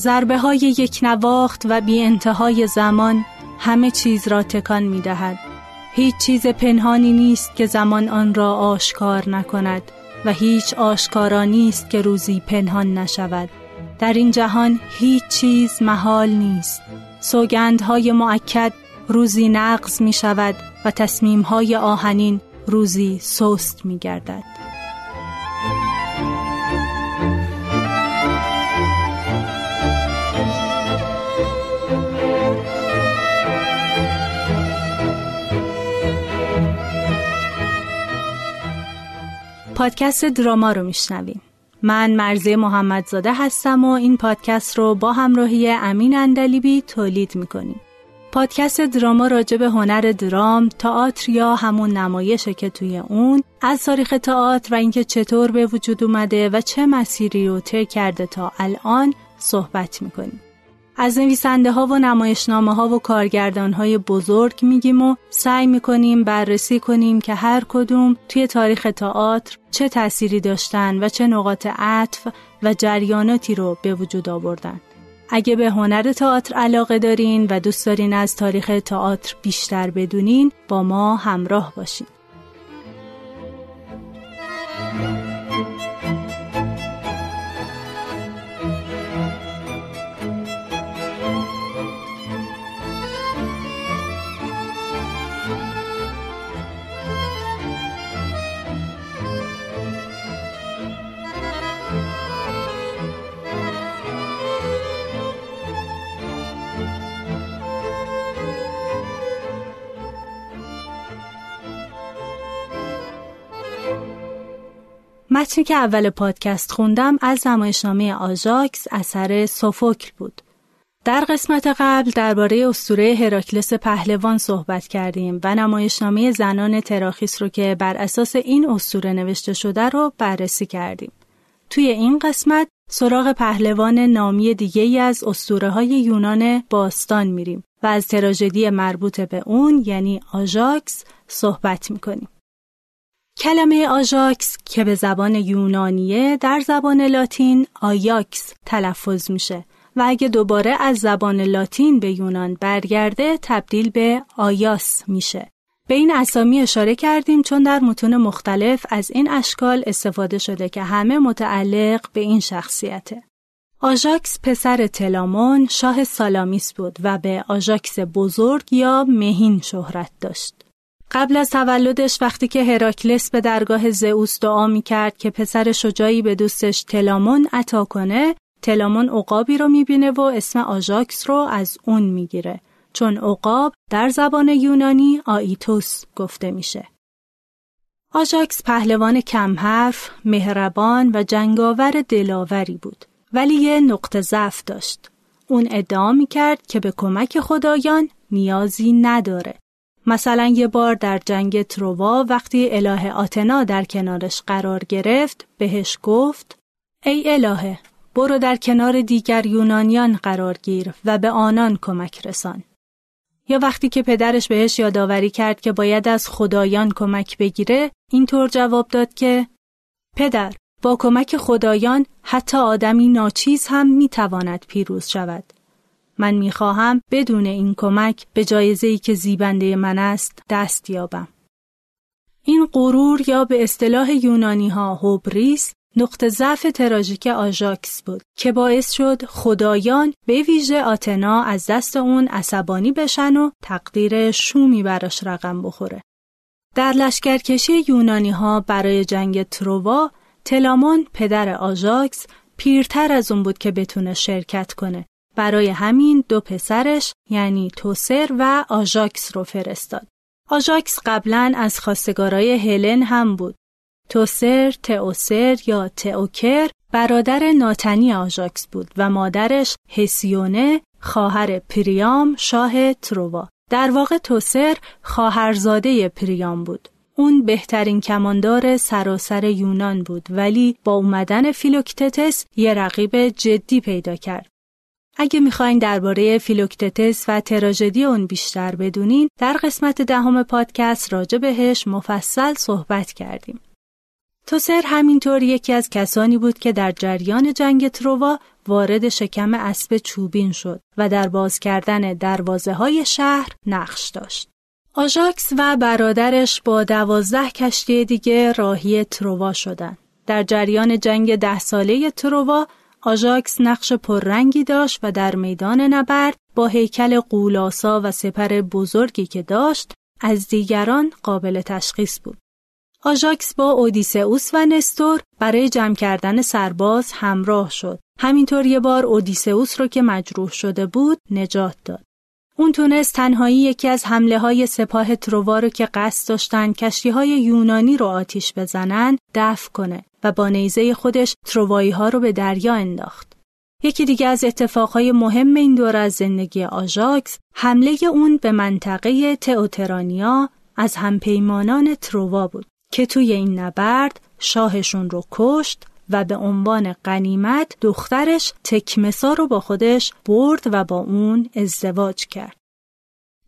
ضربه های یک نواخت و بی انتهای زمان همه چیز را تکان می دهد. هیچ چیز پنهانی نیست که زمان آن را آشکار نکند و هیچ آشکارا نیست که روزی پنهان نشود. در این جهان هیچ چیز محال نیست. سوگندهای مؤکد روزی نقض می شود و تصمیمهای آهنین روزی سست می گردد. پادکست دراما رو میشنویم. من مرزیه محمدزاده هستم و این پادکست رو با همراهی امین اندلیبی تولید میکنیم. پادکست دراما راجع به هنر درام، تئاتر یا همون نمایشه که توی اون از تاریخ تئاتر و اینکه چطور به وجود اومده و چه مسیری رو طی کرده تا الان صحبت میکنیم. از نویسنده ها و نمایشنامه ها و کارگردان های بزرگ میگیم و سعی میکنیم بررسی کنیم که هر کدوم توی تاریخ تئاتر چه تأثیری داشتن و چه نقاط عطف و جریاناتی رو به وجود آوردن. اگه به هنر تئاتر علاقه دارین و دوست دارین از تاریخ تئاتر بیشتر بدونین، با ما همراه باشین. متنی که اول پادکست خوندم از نمایشنامه آژاکس اثر سوفوکل بود. در قسمت قبل درباره اسطوره هراکلس پهلوان صحبت کردیم و نمایشنامه زنان تراخیس رو که بر اساس این اسطوره نوشته شده رو بررسی کردیم. توی این قسمت سراغ پهلوان نامی دیگه‌ای از اسطوره‌های یونان باستان میریم و از تراژدی مربوط به اون یعنی آژاکس صحبت می‌کنیم. کلمه آژاکس که به زبان یونانیه در زبان لاتین آیاکس تلفظ میشه و اگه دوباره از زبان لاتین به یونان برگرده تبدیل به آیاس میشه. به این اسامی اشاره کردیم چون در متون مختلف از این اشکال استفاده شده که همه متعلق به این شخصیته. آژاکس پسر تلامون شاه سالامیس بود و به آژاکس بزرگ یا مهین شهرت داشت. قبل از تولدش وقتی که هراکلس به درگاه زئوس دعا می‌کرد که پسر شجاعی به دوستش تلامون عطا کنه، تلامون عقابی رو می‌بینه و اسم آژاکس رو از اون می‌گیره چون عقاب در زبان یونانی آیتوس گفته میشه. آژاکس پهلوان کم حرف، مهربان و جنگاور دلاوری بود ولی یه نقطه ضعف داشت. اون ادعا می‌کرد که به کمک خدایان نیازی نداره. مثلا یه بار در جنگ تروا وقتی اله آتنا در کنارش قرار گرفت بهش گفت ای اله برو در کنار دیگر یونانیان قرار گیر و به آنان کمک رسان. یا وقتی که پدرش بهش یادآوری کرد که باید از خدایان کمک بگیره اینطور جواب داد که پدر با کمک خدایان حتی آدمی ناچیز هم میتواند پیروز شود. من میخواهم بدون این کمک به جایزه‌ای که زیبنده من است دست یابم. این غرور یا به اصطلاح یونانی‌ها هوبریس نقطه ضعف تراژیک آژاکس بود که باعث شد خدایان به ویژه آتنا از دست اون عصبانی بشن و تقدیر شومی براش رقم بخوره. در لشکرکشی یونانی‌ها برای جنگ تروا تلامون پدر آژاکس پیرتر از اون بود که بتونه شرکت کنه. برای همین دو پسرش یعنی توسر و آژاکس رو فرستاد. آژاکس قبلاً از خواستگارای هلن هم بود. توسر، تئوسر یا تئوکر برادر ناتنی آژاکس بود و مادرش هسیونه خواهر پریام شاه تروا. در واقع توسر خواهرزاده پریام بود. اون بهترین کماندار سراسر یونان بود ولی با اومدن فیلوکتتس یه رقیب جدی پیدا کرد. اگه میخواین درباره فیلوکتتس و تراژدی اون بیشتر بدونین، در قسمت 10 پادکست راجع بهش مفصل صحبت کردیم. توسر همینطور یکی از کسانی بود که در جریان جنگ تروا وارد شکم اسب چوبین شد و در باز کردن دروازه‌های شهر نقش داشت. آژاکس و برادرش با 12 کشتی دیگه راهی تروا شدند. در جریان جنگ 10 ساله تروا، آژاکس نقش پررنگی داشت و در میدان نبرد با هیکل قولاسا و سپر بزرگی که داشت، از دیگران قابل تشخیص بود. آژاکس با اودیسئوس و نستور برای جمع کردن سرباز همراه شد. همینطور یه بار اودیسئوس رو که مجروح شده بود نجات داد. اون تونست تنهایی یکی از حمله‌های سپاه تروا رو که قصد داشتن کشتی‌های یونانی رو آتیش بزنن دفع کنه و با نیزه خودش تروایی‌ها رو به دریا انداخت. یکی دیگه از اتفاقهای مهم این دوره از زندگی آژاکس، حمله اون به منطقه تئوترانیا از همپیمانان تروا بود که توی این نبرد شاهشون رو کشت و به عنوان غنیمت دخترش تکمسا رو با خودش برد و با اون ازدواج کرد.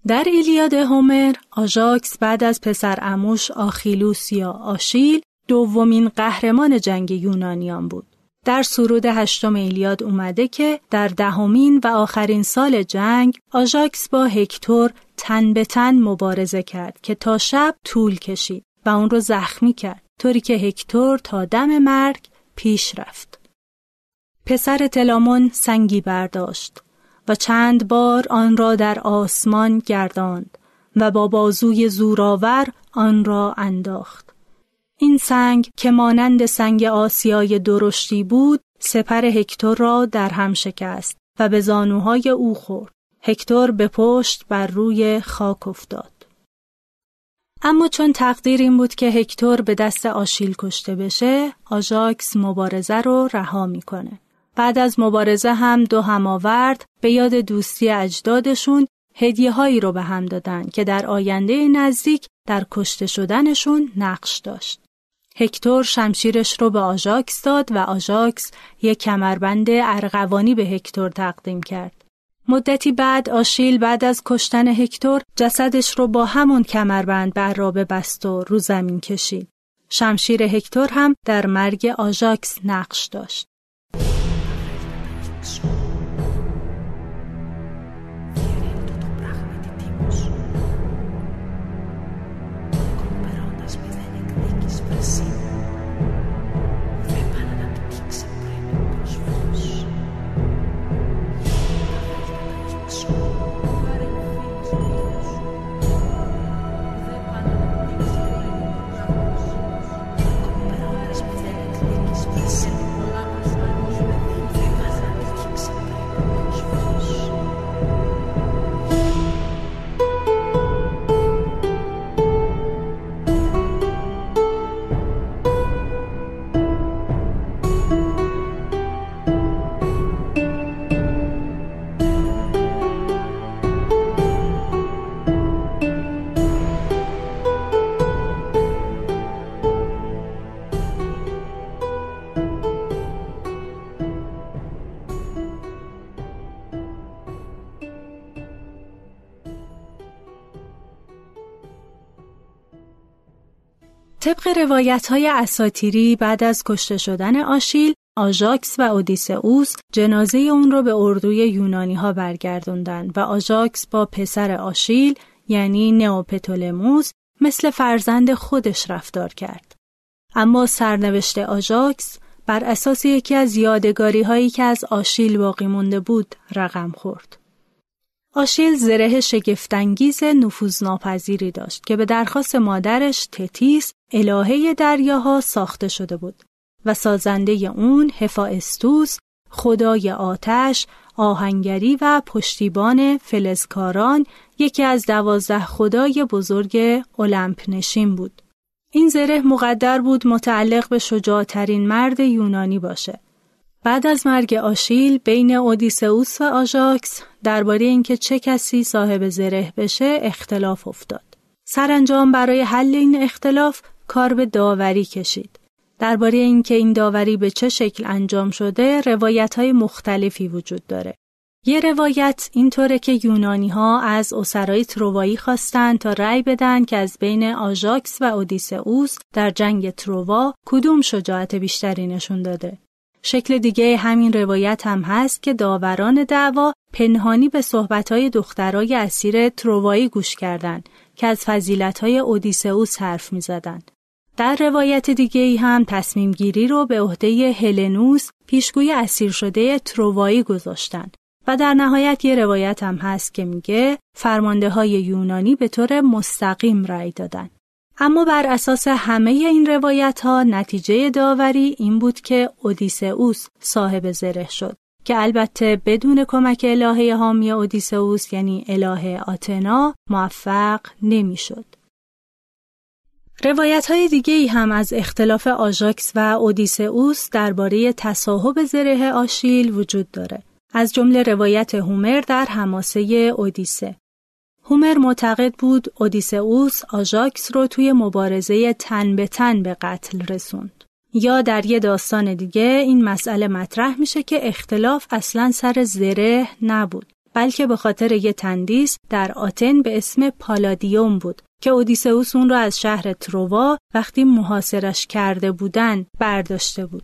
در ایلیاد هومر، آژاکس بعد از پسر عموش آخیلوس یا آشیل دومین قهرمان جنگ یونانیان بود. در سرود 8 ایلیاد اومده که در 10مین و آخرین سال جنگ آژاکس با هکتور تن به تن مبارزه کرد که تا شب طول کشید و اون رو زخمی کرد، طوری که هکتور تا دم مرگ پیش رفت. پسر تلامون سنگی برداشت و چند بار آن را در آسمان گرداند و با بازوی زورآور آن را انداخت. این سنگ که مانند سنگ آسیای درشتی بود، سپر هکتور را در هم شکست و به زانوهای او خورد. هکتور به پشت بر روی خاک افتاد. اما چون تقدیر این بود که هکتور به دست آشیل کشته بشه، آژاکس مبارزه رو رها میکنه. بعد از مبارزه هم دو هماورد به یاد دوستی اجدادشون هدیه هایی رو به هم دادن که در آینده نزدیک در کشته شدنشون نقش داشت. هکتور شمشیرش رو به آژاکس داد و آژاکس یک کمربند ارغوانی به هکتور تقدیم کرد. مدتی بعد آشیل بعد از کشتن هکتور جسدش رو با همون کمربند بر را ببست و رو زمین کشید. شمشیر هکتور هم در مرگ آژاکس نقش داشت. طبق روایت‌های اساطیری، بعد از کشته شدن آشیل، آژاکس و اودیسئوس جنازه اون رو به اردوی یونانی‌ها برگردوندن و آژاکس با پسر آشیل یعنی نئوپتولموس مثل فرزند خودش رفتار کرد. اما سرنوشت آژاکس بر اساس یکی از یادگاری‌هایی که از آشیل باقی مونده بود رقم خورد. آشیل زره شگفت‌انگیز نفوذناپذیری داشت که به درخواست مادرش تتیس، الهه دریاها، ساخته شده بود و سازنده اون هفاستوس، خدای آتش، آهنگری و پشتیبان فلزکاران، یکی از 12 خدای بزرگ اولمپ نشین بود. این زره مقدر بود متعلق به شجاع‌ترین مرد یونانی باشه. بعد از مرگ آشیل، بین اودیسئوس و آژاکس درباره اینکه چه کسی صاحب زره بشه اختلاف افتاد. سرانجام برای حل این اختلاف کار به داوری کشید. درباره اینکه این داوری به چه شکل انجام شده، روایت‌های مختلفی وجود داره. یه روایت اینطوره که یونانی ها از اسرای تروایی خواستن تا رأی بدن که از بین آژاکس و اودیسئوس در جنگ تروا کدوم شجاعت بیشتری نشون داده. شکل دیگه همین روایت هم هست که داوران دعوا پنهانی به صحبت‌های دخترای اسیر تروایی گوش کردن که از فضیلت‌های اودیسئوس حرف می‌زدن. در روایت دیگه‌ای هم تصمیم گیری رو به عهده هلنوس پیشگوی اسیر شده تروایی گذاشتن. و در نهایت یه روایت هم هست که میگه فرمانده‌های یونانی به طور مستقیم رأی دادن. اما بر اساس همه این روایت‌ها نتیجه داوری این بود که اودیسئوس صاحب زره شد که البته بدون کمک الهه حامی اودیسئوس یعنی الهه آتنا موفق نمی‌شد. روایت‌های دیگه‌ای هم از اختلاف آژاکس و اودیسئوس درباره تصاحب زره آشیل وجود داره. از جمله روایت هومر در حماسه اودیسه. هومر معتقد بود اودیسئوس آژاکس رو توی مبارزه تن به تن به قتل رسوند. یا در یه داستان دیگه این مسئله مطرح میشه که اختلاف اصلاً سر زره نبود، بلکه به خاطر یه تندیس در آتن به اسم پالادیوم بود که اودیسئوس اون رو از شهر تروا وقتی محاصرش کرده بودن برداشته بود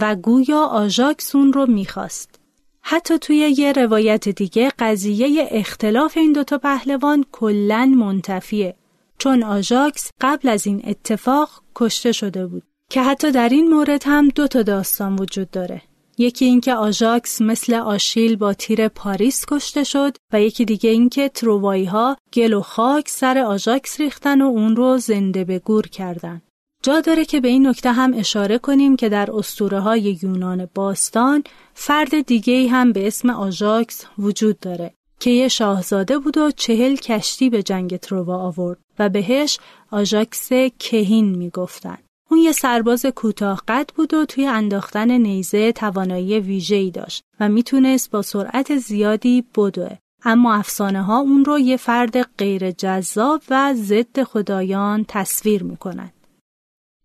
و گویا آژاکس اون رو میخواست. حتی توی یه روایت دیگه قضیه اختلاف این دوتا پهلوان کلاً منتفیه، چون آژاکس قبل از این اتفاق کشته شده بود که حتی در این مورد هم دوتا داستان وجود داره. یکی اینکه آژاکس مثل آشیل با تیر پاریس کشته شد و یکی دیگه اینکه تروایی ها گل و خاک سر آژاکس ریختن و اون رو زنده به گور کردن. جا داره که به این نکته هم اشاره کنیم که در اسطوره‌های یونان باستان فرد دیگه‌ای هم به اسم آژاکس وجود داره که یه شاهزاده بود و 40 کشتی به جنگ تروا آورد و بهش آژاکس کهین میگفتن. اون یه سرباز کوتاه قد بود و توی انداختن نیزه توانایی ویژه‌ای داشت و میتونست با سرعت زیادی بدوه، اما افسانه‌ها اون رو یه فرد غیر جذاب و ضد خدایان تصویر میکنن.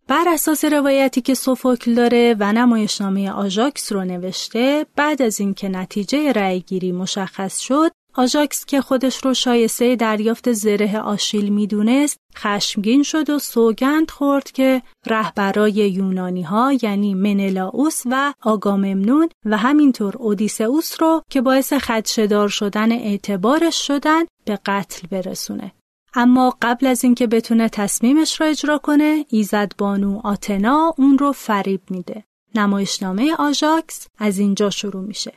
بر اساس روایتی که سوفوکل داره و نمایشنامه آژاکس رو نوشته، بعد از این که نتیجه رأیگیری مشخص شد، آژاکس که خودش رو شایسته دریافت زره آشیل میدونست، خشمگین شد و سوگند خورد که رهبرای یونانی‌ها یعنی منلاوس و آگاممنون و همینطور اودیسئوس رو که باعث خدشه‌دار شدن اعتبارش شدن به قتل برسونه. اما قبل از اینکه بتونه تصمیمش را اجرا کنه، ایزدبانو آتنا اون رو فریب میده. نمایشنامه آژاکس از اینجا شروع میشه.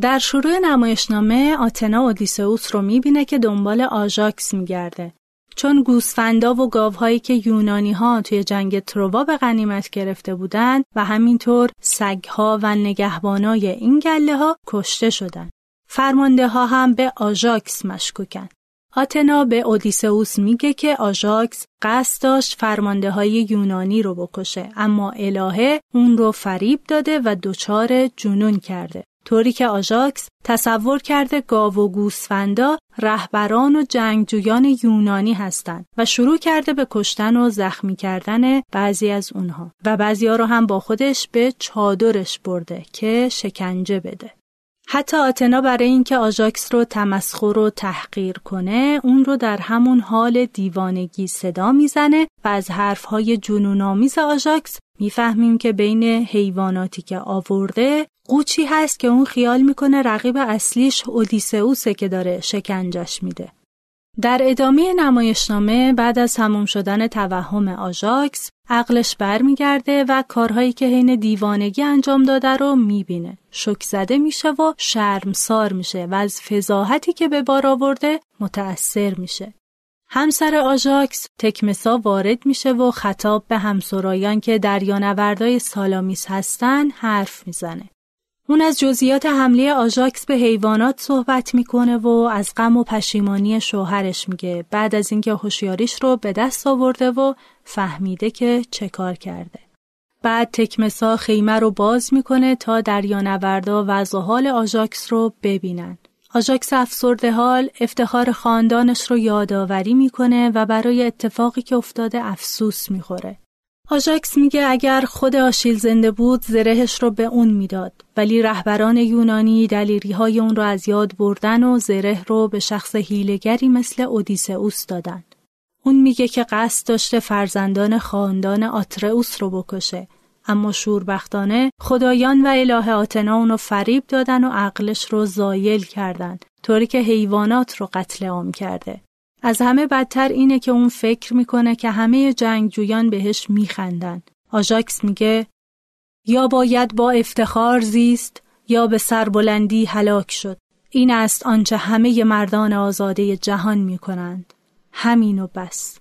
در شروع نمایشنامه آتنا اودیسئوس رو میبینه که دنبال آژاکس میگرده، چون گوسفندا و گاوهایی که یونانی‌ها توی جنگ تروا به غنیمت گرفته بودن و همینطور سگ‌ها و نگهبانای این گله‌ها کشته شدن. فرمانده‌ها هم به آژاکس مشکوکن. آتنا به اودیسئوس میگه که آژاکس قصد داشت فرمانده‌های یونانی رو بکشه، اما الهه اون رو فریب داده و دچار جنون کرده. طوری که آژاکس تصور کرده گاو و گوسفندا رهبران و جنگجویان یونانی هستند و شروع کرده به کشتن و زخمی کردن بعضی از اونها و بعضی‌ها رو هم با خودش به چادرش برده که شکنجه بده. حتی آتنا برای اینکه آژاکس رو تمسخر و تحقیر کنه، اون رو در همون حال دیوانگی صدا میزنه و از حرفهای جنون‌آمیز آژاکس میفهمیم که بین حیواناتی که آورده، قوچی هست که اون خیال میکنه رقیب اصلیش اودیسئوسه که داره شکنجش میده. در ادامه نمایشنامه بعد از تمام شدن توهم آژاکس، عقلش برمیگرده و کارهایی که حین دیوانگی انجام داده رو میبینه. شوک زده میشه و شرمسار میشه و از فضاحتی که به بار آورده متأثر میشه. همسر آژاکس تکمسا وارد میشه و خطاب به همسرایان که دریانوردای سالامیس هستن حرف میزنه. اون از جزئیات حمله آژاکس به حیوانات صحبت میکنه و از غم و پشیمانی شوهرش میگه بعد از اینکه هوشیاریش رو به دست آورده و فهمیده که چه کار کرده. بعد تکمسا خیمه رو باز میکنه تا دریانوردا وضع حال آژاکس رو ببینن. آژاکس افسرده حال افتخار خاندانش رو یادآوری میکنه و برای اتفاقی که افتاده افسوس میخوره. آژاکس میگه اگر خود آشیل زنده بود زرهش رو به اون میداد، ولی رهبران یونانی دلیری‌های اون رو از یاد بردن و زره رو به شخص هیله‌گری مثل اودیسئوس دادن. اون میگه که قصد داشته فرزندان خاندان آترئوس رو بکشه، اما شوربختانه خدایان و اله آتنا اون رو فریب دادن و عقلش رو زایل کردن، طوری که حیوانات رو قتل عام کرده. از همه بدتر اینه که اون فکر میکنه که همه جنگجویان بهش میخندن. آژاکس میگه یا باید با افتخار زیست یا به سربلندی هلاک شد. این است آنچه همه مردان آزاده جهان میکنند. همین و بس.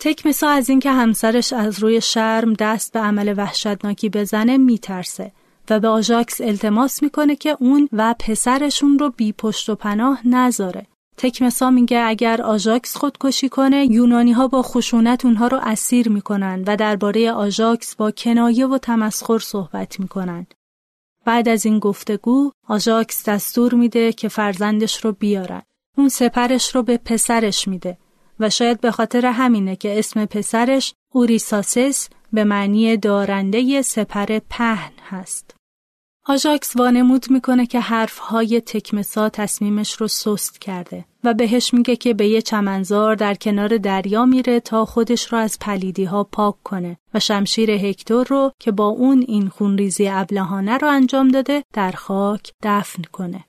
تکمسا از اینکه همسرش از روی شرم دست به عمل وحشتناکی بزنه میترسه و به آژاکس التماس میکنه که اون و پسرشون رو بی پشت و پناه نذاره. تکمسا میگه اگر آژاکس خودکشی کنه یونانی‌ها با خشونت اونها رو اسیر میکنن و درباره آژاکس با کنایه و تمسخر صحبت میکنن. بعد از این گفتگو آژاکس دستور میده که فرزندش رو بیارن. اون سپرش رو به پسرش میده و شاید به خاطر همینه که اسم پسرش اوریساسس به معنی دارنده سپر پهن هست. آژاکس وانمود میکنه که حرفهای تکمسا تصمیمش رو سست کرده و بهش میگه که به یه چمنزار در کنار دریا میره تا خودش رو از پلیدی‌ها پاک کنه و شمشیر هکتور رو که با اون این خونریزی ابلهانه رو انجام داده در خاک دفن کنه.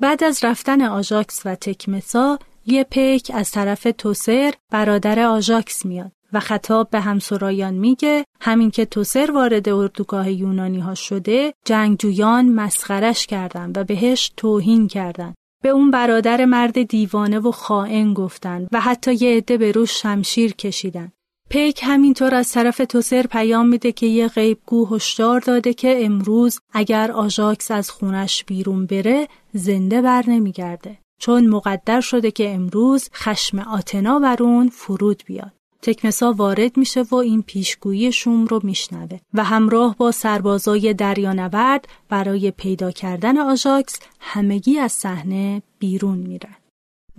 بعد از رفتن آژاکس و تکمسا یه پیک از طرف توسر برادر آژاکس میاد و خطاب به همسرایان میگه همین که توسر وارد اردوگاه یونانی ها شده جنگجویان مسخرش کردن و بهش توهین کردن. به اون برادر مرد دیوانه و خائن گفتن و حتی یه عده به روش شمشیر کشیدن. پیک همینطور از طرف توسر پیام میده که یه غیبگو هشدار داده که امروز اگر آژاکس از خونش بیرون بره زنده بر نمیگرده، چون مقدر شده که امروز خشم آتنا بر اون فرود بیاد. تکمسا وارد میشه و این پیشگویی شوم رو میشنوه و همراه با سربازای دریانورد برای پیدا کردن آژاکس همگی از صحنه بیرون میرن.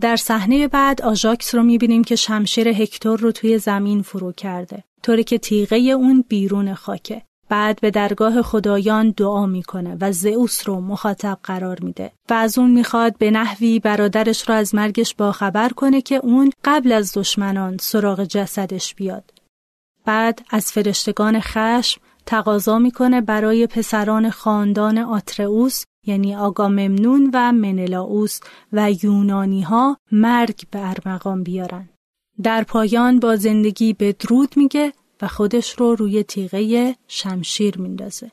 در صحنه بعد آژاکس رو میبینیم که شمشیر هکتور رو توی زمین فرو کرده، طوری که تیغه اون بیرون خاکه. بعد به درگاه خدایان دعا میکنه و زئوس رو مخاطب قرار میده و از اون میخواد به نحوی برادرش رو از مرگش باخبر کنه که اون قبل از دشمنان سراغ جسدش بیاد. بعد از فرشتگان خشم تقاضا میکنه برای پسران خاندان آترئوس یعنی آگاممنون و منلاوس و یونانی ها مرگ به ارمغان بیارن. در پایان با زندگی به درود میگه و خودش رو روی تیغه شمشیر میندازه.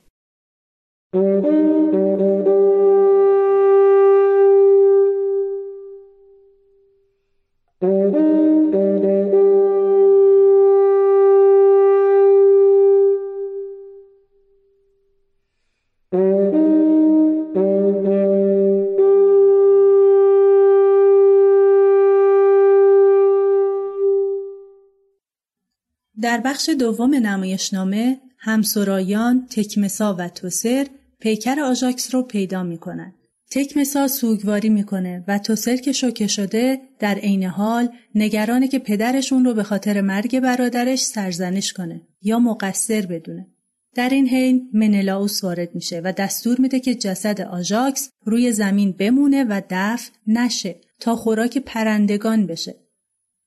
در بخش دوم نمایشنامه همسرایان، تکمسا و توسر پیکر آژاکس رو پیدا میکنن. تکمسا سوگواری میکنه و توسر که شوکه شده در عین حال نگرانه که پدرشون رو به خاطر مرگ برادرش سرزنش کنه یا مقصر بدونه. در این حین منلاوس وارد میشه و دستور میده که جسد آژاکس روی زمین بمونه و دفن نشه تا خوراک پرندگان بشه.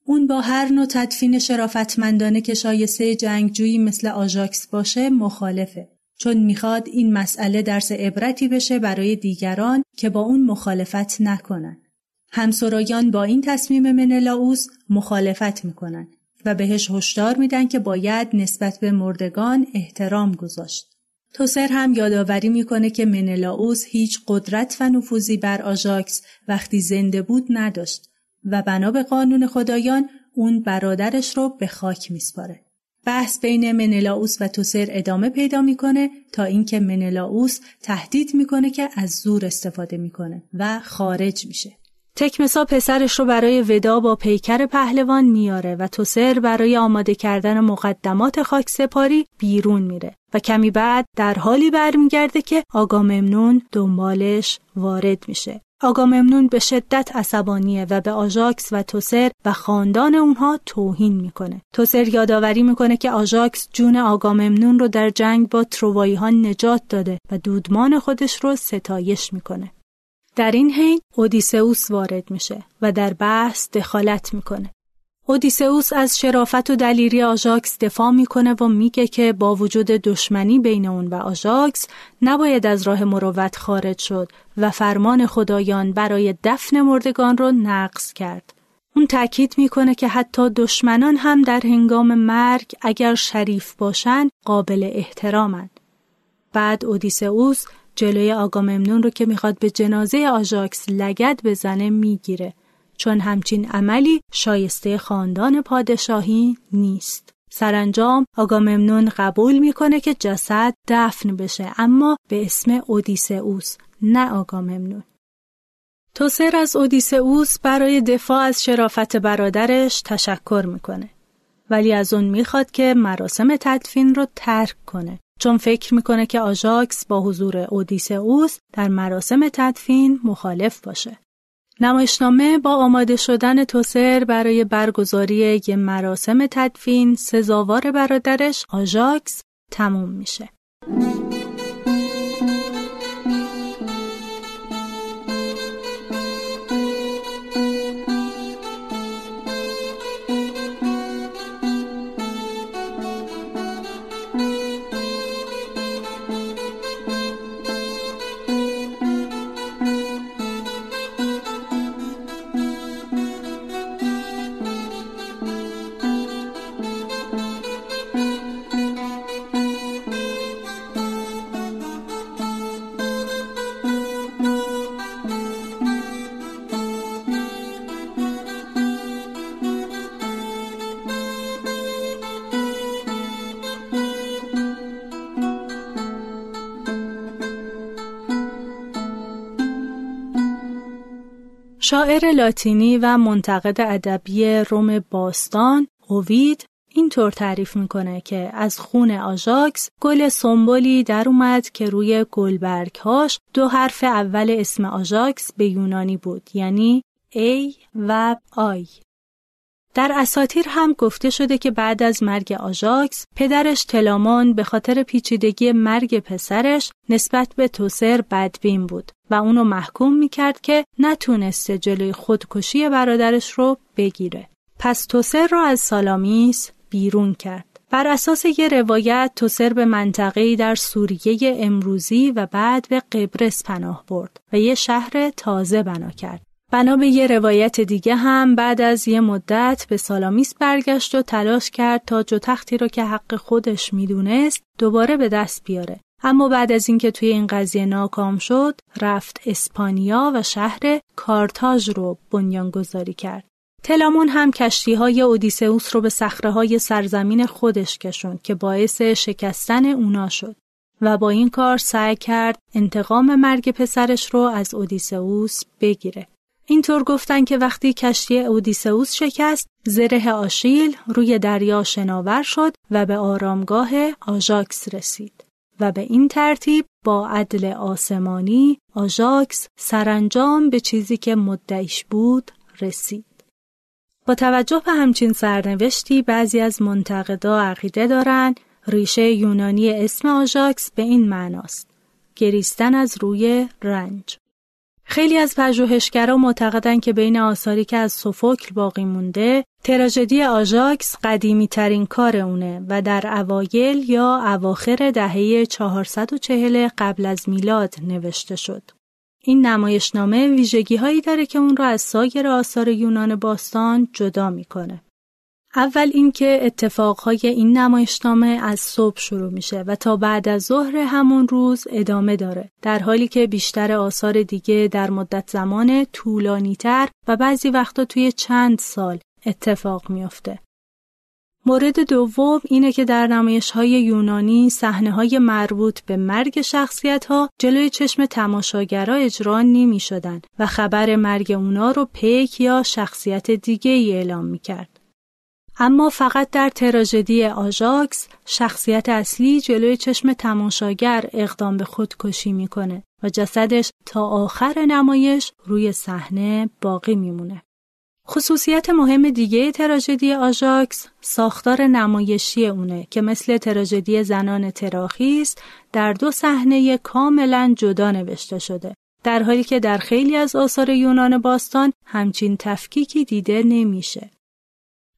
اون با هر نوع تدفین شرافتمندانه که شایسته جنگجویی مثل آژاکس باشه مخالفه، چون میخواد این مسئله درس عبرتی بشه برای دیگران که با اون مخالفت نکنن. همسرایان با این تصمیم منلاوس مخالفت میکنن و بهش هشدار میدن که باید نسبت به مردگان احترام گذاشت. توسر هم یادآوری میکنه که منلاوس هیچ قدرت و نفوذی بر آژاکس وقتی زنده بود نداشت و بنا به قانون خدایان اون برادرش رو به خاک میسپاره. بحث بین منلاوس و توسر ادامه پیدا میکنه تا اینکه منلاوس تهدید میکنه که از زور استفاده میکنه و خارج میشه. تکمسا پسرش رو برای ودا با پیکر پهلوان میاره و توسر برای آماده کردن مقدمات خاک سپاری بیرون میره و کمی بعد در حالی برمیگرده که آگاممنون دنبالش وارد میشه. آگاممنون به شدت عصبانیه و به آژاکس و توسر و خاندان اونها توهین میکنه. توسر یادآوری میکنه که آژاکس جون آگاممنون رو در جنگ با تروایی ها نجات داده و دودمان خودش رو ستایش میکنه. در این حین اودیسئوس وارد میشه و در بحث دخالت میکنه. اودیسئوس از شرافت و دلیری آژاکس دفاع میکنه و میگه که با وجود دشمنی بین اون و آژاکس نباید از راه مروت خارج شد و فرمان خدایان برای دفن مردگان رو نقض کرد. اون تاکید میکنه که حتی دشمنان هم در هنگام مرگ اگر شریف باشن قابل احترامند. بعد اودیسئوس جلوی آگاممنون رو که میخواد به جنازه آژاکس لگد بزنه میگیره، چون همچین عملی شایسته خاندان پادشاهی نیست. سرانجام آگاممنون قبول میکنه که جسد دفن بشه، اما به اسم اودیسئوس نه آگاممنون. توسر از اودیسئوس برای دفاع از شرافت برادرش تشکر میکنه، ولی از اون میخواد که مراسم تدفین رو ترک کنه، چون فکر میکنه که آژاکس با حضور اودیسئوس در مراسم تدفین مخالف باشه. نمایشنامه با آماده شدن توسر برای برگزاری یک مراسم تدفین سزاوار برادرش آژاکس تموم میشه. شاعر لاتینی و منتقد ادبی روم باستان اوید اینطور تعریف میکنه که از خون آژاکس گل سنبولی در اومد که روی گلبرگهاش دو حرف اول اسم آژاکس به یونانی بود، یعنی ای و آی. در اساطیر هم گفته شده که بعد از مرگ آژاکس پدرش تلامون به خاطر پیچیدگی مرگ پسرش نسبت به توسر بدبین بود و اونو محکوم میکرد که نتونسته جلوی خودکشی برادرش رو بگیره. پس توسر رو از سالامیس بیرون کرد. بر اساس یه روایت توسر به منطقه‌ای در سوریه امروزی و بعد به قبرس پناه برد و یه شهر تازه بنا کرد. بنا به یه روایت دیگه هم بعد از یه مدت به سالامیس برگشت و تلاش کرد تا جوتختی رو که حق خودش میدونست دوباره به دست بیاره، اما بعد از اینکه توی این قضیه ناکام شد رفت اسپانیا و شهر کارتاژ رو بنیانگذاری کرد. تلامون هم کشتی‌های اودیسئوس رو به صخره‌های سرزمین خودش کشوند که باعث شکستن اونا شد و با این کار سعی کرد انتقام مرگ پسرش رو از اودیسئوس بگیره. اینطور گفتن که وقتی کشتی اودیسئوس شکست، زره آشیل روی دریا شناور شد و به آرامگاه آژاکس رسید و به این ترتیب با عدل آسمانی آژاکس سرانجام به چیزی که مدعیش بود رسید. با توجه به همچین سرنوشتی بعضی از منتقدا عقیده دارند ریشه یونانی اسم آژاکس به این معناست: گریستن از روی رنج. خیلی از پژوهشگران معتقدند که بین آثاری که از سوفوکل باقی مونده، تراژدی آژاکس قدیمی‌ترین کار اونه و در اوایل یا اواخر دهه 440 قبل از میلاد نوشته شد. این نمایشنامه ویژگی‌هایی داره که اون را از سایر آثار یونان باستان جدا می‌کنه. اول اینکه اتفاقهای این نمایشنامه از صبح شروع میشه و تا بعد از ظهر همون روز ادامه داره، در حالی که بیشتر آثار دیگه در مدت زمان طولانی‌تر و بعضی وقتا توی چند سال اتفاق میفته. مورد دوم اینه که در نمایش‌های یونانی صحنه‌های مربوط به مرگ شخصیت‌ها جلوی چشم تماشاگرها اجرا نمی‌شدن و خبر مرگ اونا رو پیک یا شخصیت دیگه‌ای اعلام می‌کرد. اما فقط در تراژدی آژاکس شخصیت اصلی جلوی چشم تماشاگر اقدام به خودکشی میکنه و جسدش تا آخر نمایش روی صحنه باقی میمونه. خصوصیت مهم دیگه تراژدی آژاکس ساختار نمایشی اونه که مثل تراژدی زنان تراخیس در دو صحنه کاملا جدا نوشته شده، در حالی که در خیلی از آثار یونان باستان همچین تفکیکی دیده نمیشه.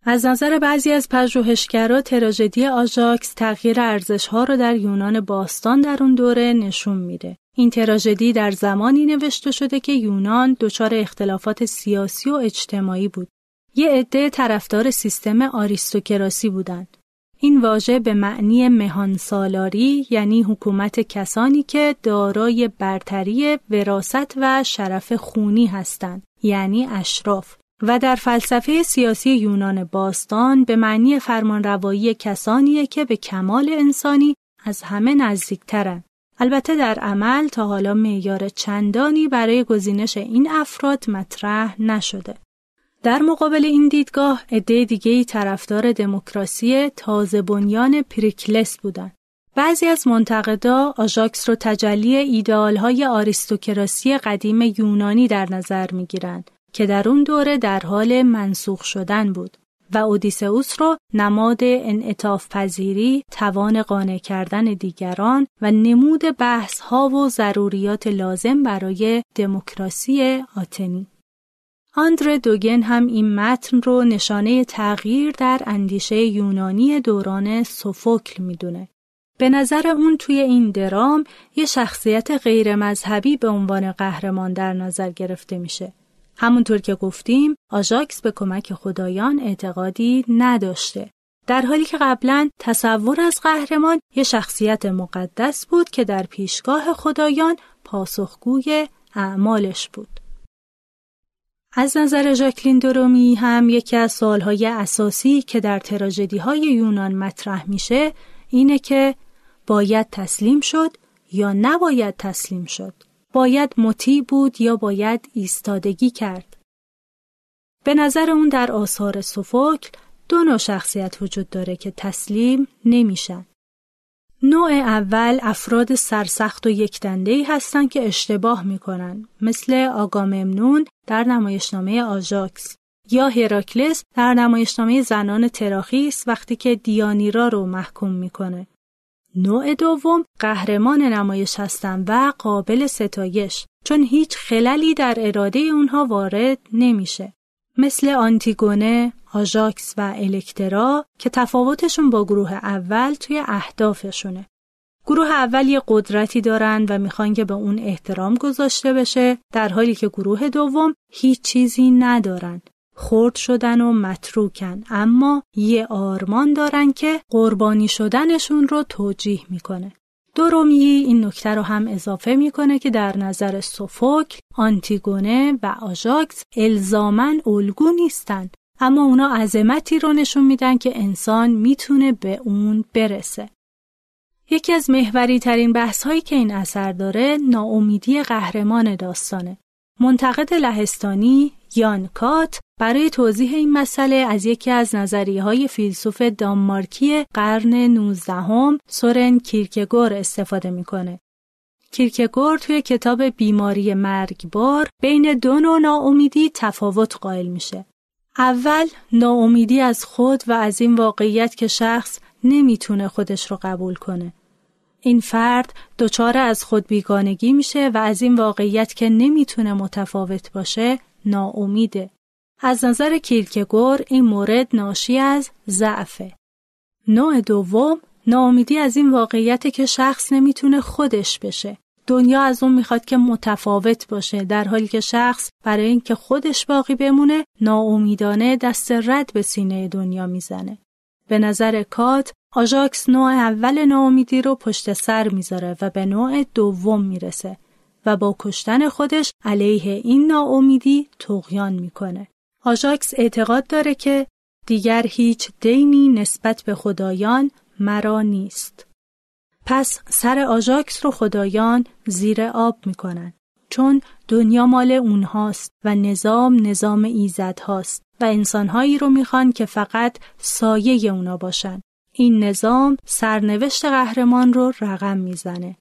از نظر بعضی از پژوهشگران تراژدی آژاکس تغییر ارزش‌ها را در یونان باستان در اون دوره نشون میده. این تراژدی در زمانی نوشته شده که یونان دچار اختلافات سیاسی و اجتماعی بود. یه عده طرفدار سیستم آریستوکراسی بودند. این واژه به معنی مهانسالاری یعنی حکومت کسانی که دارای برتری وراثت و شرف خونی هستند، یعنی اشراف، و در فلسفه سیاسی یونان باستان به معنی فرمانروایی کسانی که به کمال انسانی از همه نزدیک‌ترند. البته در عمل تا حالا معیار چندانی برای گزینش این افراد مطرح نشده. در مقابل این دیدگاه عده دیگه‌ای طرفدار دموکراسی تازه بنیان پریکلس بودند. بعضی از منتقدا آژاکس رو تجلی ایدئال‌های آریستوکراسی قدیم یونانی در نظر می‌گیرند که در اون دوره در حال منسوخ شدن بود و اودیسئوس رو نماد انعطاف پذیری، توان قانع کردن دیگران و نمود بحث‌ها و ضروریات لازم برای دموکراسی آتنی. آندره دوگن هم این متن رو نشانه تغییر در اندیشه یونانی دوران سوفوکل میدونه. به نظر اون توی این درام یه شخصیت غیر مذهبی به عنوان قهرمان در نظر گرفته میشه. همونطور که گفتیم آژاکس به کمک خدایان اعتقادی نداشته، در حالی که قبلا تصور از قهرمان یه شخصیت مقدس بود که در پیشگاه خدایان پاسخگوی اعمالش بود. از نظر ژاکلین دو رومیی هم یکی از سوالهای اساسی که در تراژدی‌های یونان مطرح میشه اینه که باید تسلیم شد یا نباید تسلیم شد؟ باید مطیع بود یا باید ایستادگی کرد؟ به نظر اون در آثار سوفوکل دو نوع شخصیت وجود داره که تسلیم نمیشن. نوع اول افراد سرسخت و یکدنده‌ای هستن که اشتباه میکنن، مثل آگاممنون در نمایشنامه آژاکس یا هراکلس در نمایشنامه زنان تراخیس وقتی که دیانیرا رو محکوم میکنه. نوع دوم قهرمان نمایش هستند و قابل ستایش، چون هیچ خللی در اراده اونها وارد نمیشه، مثل آنتیگونه، آژاکس و الکترا که تفاوتشون با گروه اول توی اهدافشونه. گروه اول یه قدرتی دارن و میخوان که به اون احترام گذاشته بشه، در حالی که گروه دوم هیچ چیزی ندارن، خرد شدن و متروکن، اما یه آرمان دارن که قربانی شدنشون رو توجیه میکنه. دو رومیی این نکته رو هم اضافه میکنه که در نظر سوفوکل، آنتیگونه و آژاکس الزاماً الگو نیستن، اما اونا عظمتی رو نشون میدن که انسان میتونه به اون برسه. یکی از محوری ترین بحث هایی که این اثر داره ناامیدی قهرمان داستانه. منتقد لهستانی یان کات برای توضیح این مسئله از یکی از نظریه‌های فیلسوف دانمارکی قرن 19 سورن کیرکگور استفاده می‌کنه. کیرکگور توی کتاب بیماری مرگبار بین دو نوع ناامیدی تفاوت قائل میشه. اول ناامیدی از خود و از این واقعیت که شخص نمیتونه خودش رو قبول کنه. این فرد دچار از خود بیگانگی میشه و از این واقعیت که نمیتونه متفاوت باشه ناامیده. از نظر کیرکگور این مورد ناشی از ضعفه. نوع دوم ناامیدی از این واقعیت که شخص نمیتونه خودش بشه. دنیا از اون میخواد که متفاوت باشه، در حالی که شخص برای اینکه خودش باقی بمونه ناامیدانه دست رد به سینه دنیا میزنه. به نظر کات آژاکس نوع اول ناامیدی رو پشت سر میذاره و به نوع دوم میرسه و با کشتن خودش علیه این ناامیدی طغیان میکنه. آژاکس اعتقاد داره که دیگر هیچ دینی نسبت به خدایان مرا نیست. پس سر آژاکس رو خدایان زیر آب میکنن، چون دنیا مال اونهاست و نظام ایزد هاست و انسانهایی رو میخوان که فقط سایه اونا باشن. این نظام سرنوشت قهرمان رو رقم میزنه.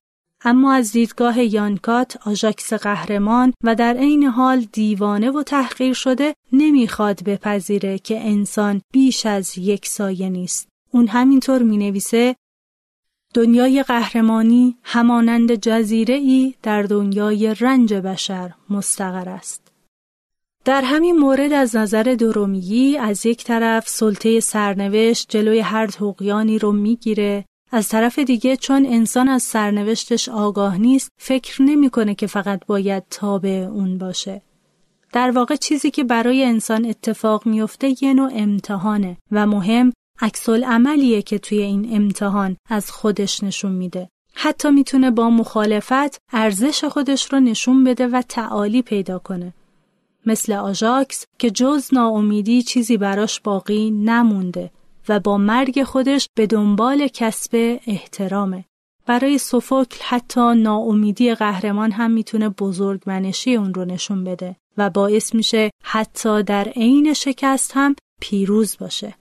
اما از دیدگاه یان کات آژاکس قهرمان و در عین حال دیوانه و تحقیر شده نمیخواد بپذیره که انسان بیش از یک سایه نیست. اون همینطور مینویسه: دنیای قهرمانی همانند جزیره‌ای در دنیای رنج بشر مستقر است. در همین مورد از نظر دو رومیی از یک طرف سلطه سرنوشت جلوی هر طغیانی رو میگیره، از طرف دیگه چون انسان از سرنوشتش آگاه نیست فکر نمی‌کنه که فقط باید تابع اون باشه. در واقع چیزی که برای انسان اتفاق میفته یه نوع امتحانه و مهم عکس‌العملیه که توی این امتحان از خودش نشون میده. حتی میتونه با مخالفت ارزش خودش رو نشون بده و تعالی پیدا کنه. مثل آژاکس که جز ناامیدی چیزی براش باقی نمونده و با مرگ خودش به دنبال کسب احترامه. برای سوفوکل حتی ناامیدی قهرمان هم میتونه بزرگمنشی اون رو نشون بده و باعث میشه حتی در عین شکست هم پیروز باشه.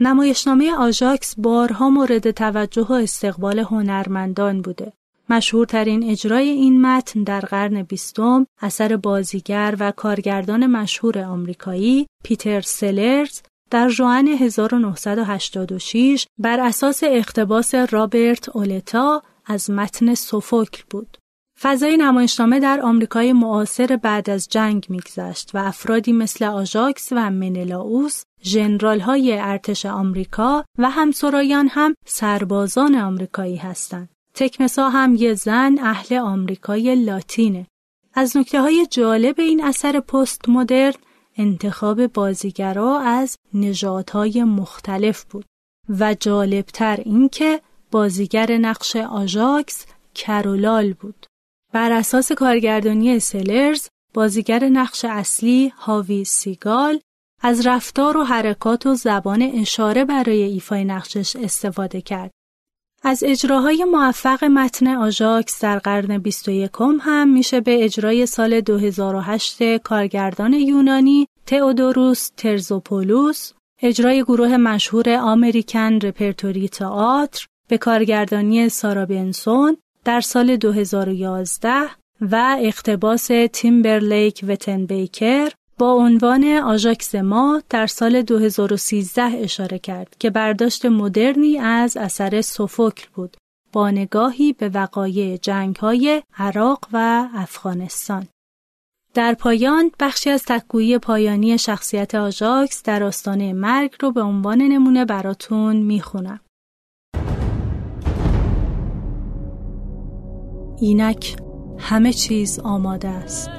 نمایشنامه آژاکس بارها مورد توجه و استقبال هنرمندان بوده. مشهورترین اجرای این متن در قرن 20 اثر بازیگر و کارگردان مشهور آمریکایی پیتر سلرز در ژوئن 1986 بر اساس اقتباس رابرت اولتا از متن سوفوکل بود. فضای نمایشنامه در آمریکای معاصر بعد از جنگ میگذشت و افرادی مثل آژاکس و منلاوس، ژنرال‌های ارتش آمریکا و همسرایان هم سربازان آمریکایی هستند. تکمسا هم یه زن اهل آمریکای لاتینه. از نکته‌های جالب این اثر پست مدرن انتخاب بازیگرا از نژادهای مختلف بود و جالب‌تر این که بازیگر نقش آژاکس کرولال بود. بر اساس کارگردانی سلرز، بازیگر نقش اصلی هاوی سیگال از رفتار و حرکات و زبان اشاره برای ایفای نقشش استفاده کرد. از اجراهای موفق متن آژاکس در قرن 21 هم میشه به اجرای سال 2008 کارگردان یونانی تئودوروس ترزوپولوس، اجرای گروه مشهور آمریکن رپرتوری تئاتر به کارگردانی سارا بنسون در سال 2011 و اقتباس تیمبرلیک وتنبیکر با عنوان آژاکس ما در سال 2013 اشاره کرد که برداشت مدرنی از اثر سوفوکل بود با نگاهی به وقایع جنگ‌های عراق و افغانستان. در پایان بخشی از تک‌گویی پایانی شخصیت آژاکس در آستانه مرگ رو به عنوان نمونه براتون میخونم. اینک همه چیز آماده است.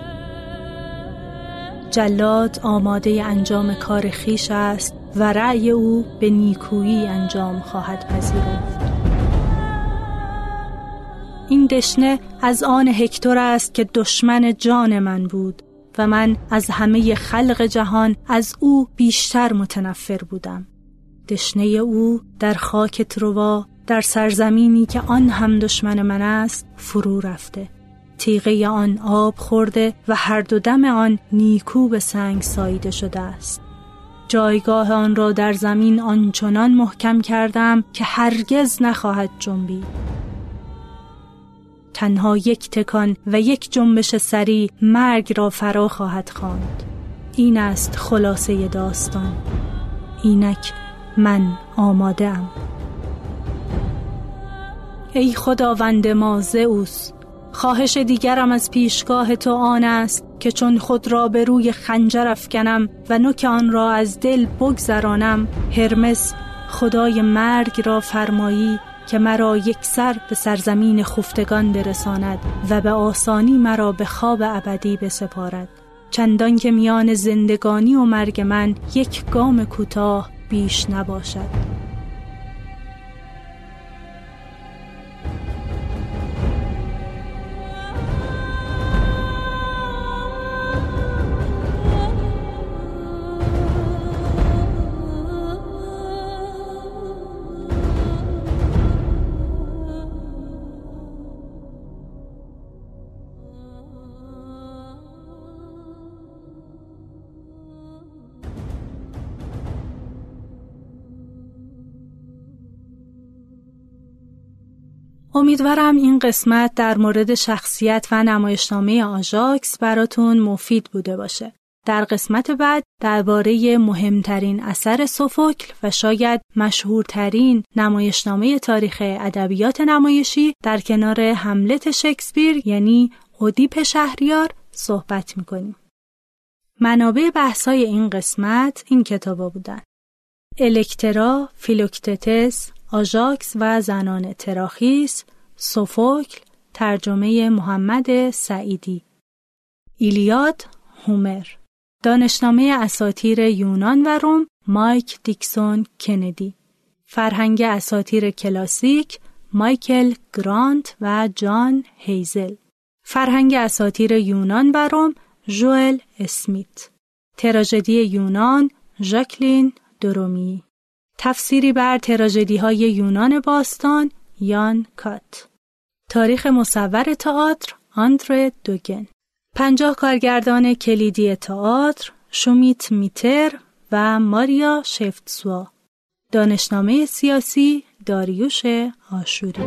جلاد آماده انجام کار خیش است و رأی او به نیکویی انجام خواهد پذیرفت. این دشنه از آن هکتور است که دشمن جان من بود و من از همه خلق جهان از او بیشتر متنفر بودم. دشنه او در خاک تروا، در سرزمینی که آن هم دشمن من است، فرو رفته. تیغه آن آب خورده و هر دو دم آن نیکو به سنگ ساییده شده است. جایگاه آن را در زمین آنچنان محکم کردم که هرگز نخواهد جنبید. تنها یک تکان و یک جنبش سری مرگ را فرا خواهد خواند. این است خلاصه داستان. اینک من آماده ام. ای خداوند ما زئوس، خواهش دیگرم از پیشگاه تو آن است که چون خود را به روی خنجر افکنم و نوک آن را از دل بگذرانم، هرمس خدای مرگ را فرمایی که مرا یک سر به سرزمین خفتگان برساند و به آسانی مرا به خواب ابدی بسپارد، چندان که میان زندگانی و مرگ من یک گام کوتاه بیش نباشد. امیدوارم این قسمت در مورد شخصیت و نمایشنامه آژاکس براتون مفید بوده باشه. در قسمت بعد درباره مهمترین اثر سوفوکل و شاید مشهورترین نمایشنامه تاریخ ادبیات نمایشی در کنار هملت شکسپیر یعنی اودیپ شهریار صحبت می‌کنیم. منابع بحث‌های این قسمت این کتابا بودن: الکترا، فیلوکتتس، آژاکس و زنان تراخیس، سوفوکل، ترجمه محمد سعیدی. ایلیاد، هومر. دانشنامه اساطیر یونان و روم، مایک دیکسون کندی. فرهنگ اساطیر کلاسیک، مایکل گرانت و جان هیزل. فرهنگ اساطیر یونان و روم، جوئل اسمیت. تراژدی یونان، ژاکلین دو رومیی. تفسیری بر تراژدی‌های یونان باستان، یان کات. تاریخ مصور تئاتر، آندره دوگن. 50 کارگردان کلیدی تئاتر، شومیت میتر و ماریا شفتسوا. دانشنامه سیاسی، داریوش آشوری.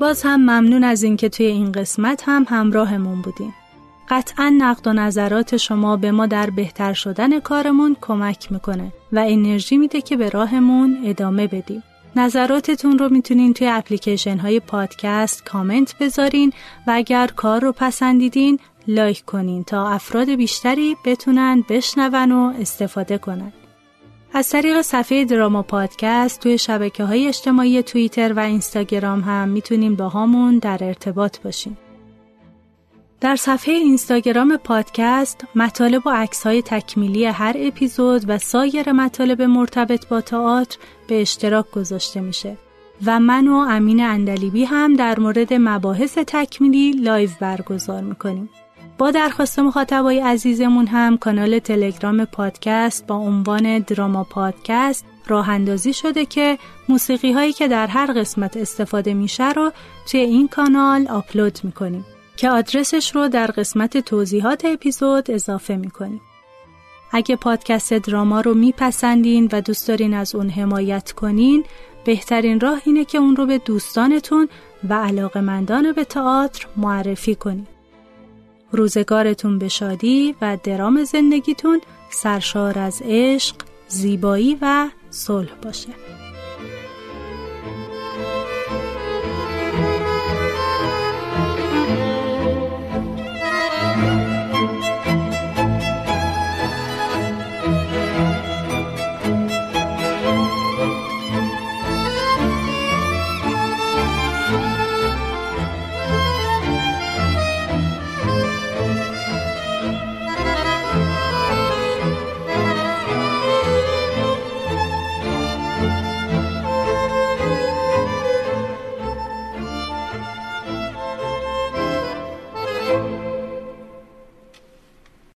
باز هم ممنون از اینکه توی این قسمت هم همراهمون بودین. قطعا نقد و نظرات شما به ما در بهتر شدن کارمون کمک میکنه و انرژی میده که به راهمون ادامه بدیم. نظراتتون رو میتونین توی اپلیکیشن های پادکست کامنت بذارین و اگر کار رو پسندیدین لایک کنین تا افراد بیشتری بتونن بشنون و استفاده کنن. از طریق صفحه دراما پادکست توی شبکه‌های اجتماعی توییتر و اینستاگرام هم میتونین با همون در ارتباط باشین. در صفحه اینستاگرام پادکست مطالب و عکس‌های تکمیلی هر اپیزود و سایر مطالب مرتبط با تئاتر به اشتراک گذاشته میشه و من و امین اندلیبی هم در مورد مباحث تکمیلی لایو برگزار میکنیم. با درخواست مخاطبای عزیزمون هم کانال تلگرام پادکست با عنوان دراما پادکست راه اندازی شده که موسیقی هایی که در هر قسمت استفاده میشه رو توی این کانال آپلود میکنیم که آدرسش رو در قسمت توضیحات اپیزود اضافه میکنیم. اگه پادکست دراما رو میپسندین و دوست دارین از اون حمایت کنین، بهترین راه اینه که اون رو به دوستانتون و علاقه‌مندان به تئاتر معرفی کنین. روزگارتون به شادی و درام زندگیتون سرشار از عشق، زیبایی و صلح باشه.